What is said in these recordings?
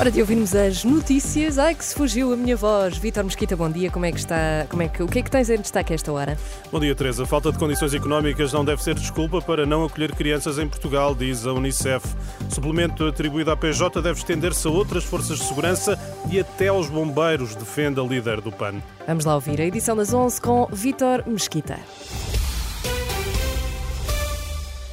Hora de ouvirmos as notícias. Ai, que se fugiu a minha voz. Vítor Mesquita, bom dia. Como é que está? O que é que tens em destaque a esta hora? Bom dia, Teresa. A falta de condições económicas não deve ser desculpa para não acolher crianças em Portugal, diz a Unicef. O suplemento atribuído à PJ deve estender-se a outras forças de segurança e até aos bombeiros, defende a líder do PAN. Vamos lá ouvir a edição das 11 com Vítor Mesquita.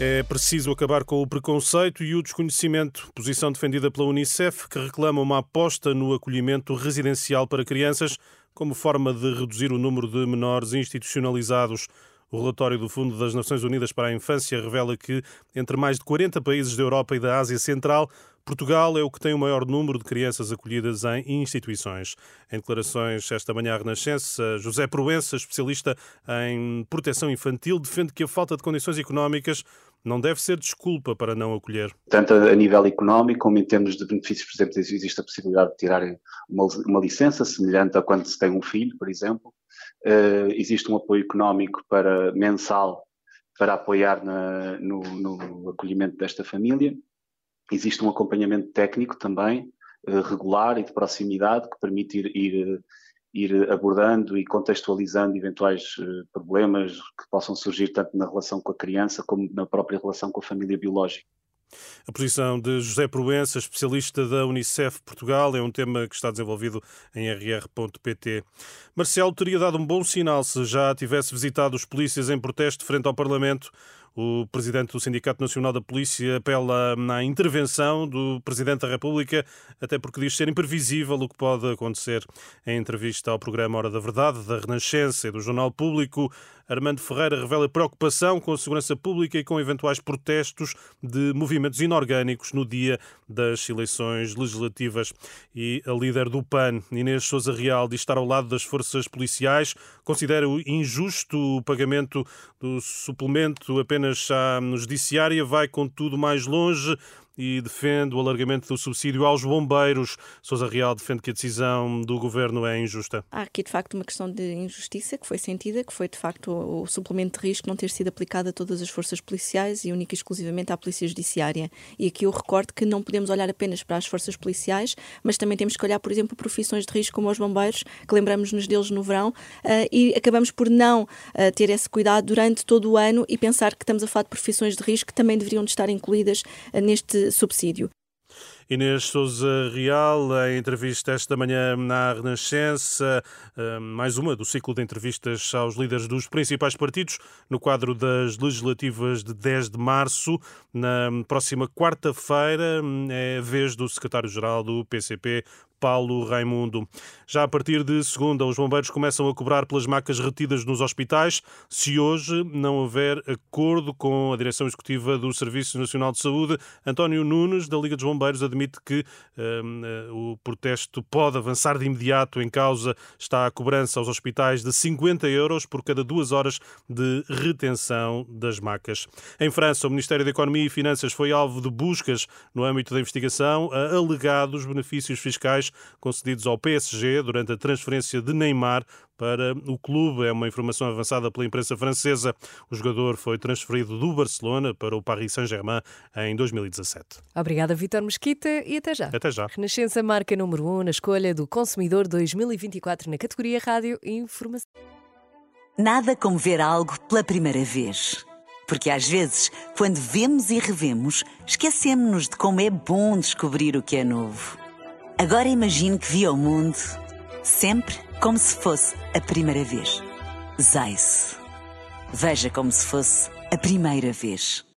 É preciso acabar com o preconceito e o desconhecimento, posição defendida pela Unicef, que reclama uma aposta no acolhimento residencial para crianças como forma de reduzir o número de menores institucionalizados. O relatório do Fundo das Nações Unidas para a Infância revela que, entre mais de 40 países da Europa e da Ásia Central, Portugal é o que tem o maior número de crianças acolhidas em instituições. Em declarações esta manhã à Renascença, José Proença, especialista em proteção infantil, defende que a falta de condições económicas não deve ser desculpa para não acolher. Tanto a nível económico como em termos de benefícios, por exemplo, existe a possibilidade de tirar uma licença semelhante a quando se tem um filho, por exemplo. Existe um apoio económico mensal para apoiar no acolhimento desta família. Existe um acompanhamento técnico também, regular e de proximidade, que permite ir abordando e contextualizando eventuais problemas que possam surgir tanto na relação com a criança como na própria relação com a família biológica. A posição de José Proença, especialista da Unicef Portugal, é um tema que está desenvolvido em rr.pt. Marcelo teria dado um bom sinal se já tivesse visitado os polícias em protesto frente ao Parlamento. O presidente do Sindicato Nacional da Polícia apela à intervenção do Presidente da República, até porque diz ser imprevisível o que pode acontecer. Em entrevista ao programa Hora da Verdade, da Renascença e do Jornal Público, Armando Ferreira revela preocupação com a segurança pública e com eventuais protestos de movimentos inorgânicos no dia das eleições legislativas. E a líder do PAN, Inês Souza Real, diz estar ao lado das forças policiais, considera injusto o pagamento do suplemento apenas no Judiciária, vai contudo mais longe e defende o alargamento do subsídio aos bombeiros. Sousa Real defende que a decisão do governo é injusta. Há aqui, de facto, uma questão de injustiça que foi sentida, que foi, de facto, o suplemento de risco não ter sido aplicado a todas as forças policiais e única e exclusivamente à Polícia Judiciária. E aqui eu recordo que não podemos olhar apenas para as forças policiais, mas também temos que olhar, por exemplo, profissões de risco como os bombeiros, que lembramos-nos deles no verão, e acabamos por não ter esse cuidado durante todo o ano e pensar que estamos a falar de profissões de risco que também deveriam estar incluídas neste subsídio. Inês Souza Real, em entrevista esta manhã na Renascença, mais uma do ciclo de entrevistas aos líderes dos principais partidos, no quadro das legislativas de 10 de março. Na próxima quarta-feira é a vez do secretário-geral do PCP, Paulo Raimundo. Já a partir de segunda, os bombeiros começam a cobrar pelas macas retidas nos hospitais, se hoje não houver acordo com a direção executiva do Serviço Nacional de Saúde. António Nunes, da Liga dos Bombeiros, admite que o protesto pode avançar de imediato. Em causa está a cobrança aos hospitais de 50 € por cada 2 horas de retenção das macas. Em França, o Ministério da Economia e Finanças foi alvo de buscas no âmbito da investigação a alegados benefícios fiscais concedidos ao PSG durante a transferência de Neymar para o clube. É uma informação avançada pela imprensa francesa. O jogador foi transferido do Barcelona para o Paris Saint-Germain em 2017. Obrigada, Vítor Mesquita, e até já. Até já. Renascença, marca número 1 na escolha do consumidor 2024 na categoria Rádio e Informação. Nada como ver algo pela primeira vez. Porque às vezes, quando vemos e revemos, esquecemos-nos de como é bom descobrir o que é novo. Agora imagine que viu o mundo sempre como se fosse a primeira vez. Zeiss. Veja como se fosse a primeira vez.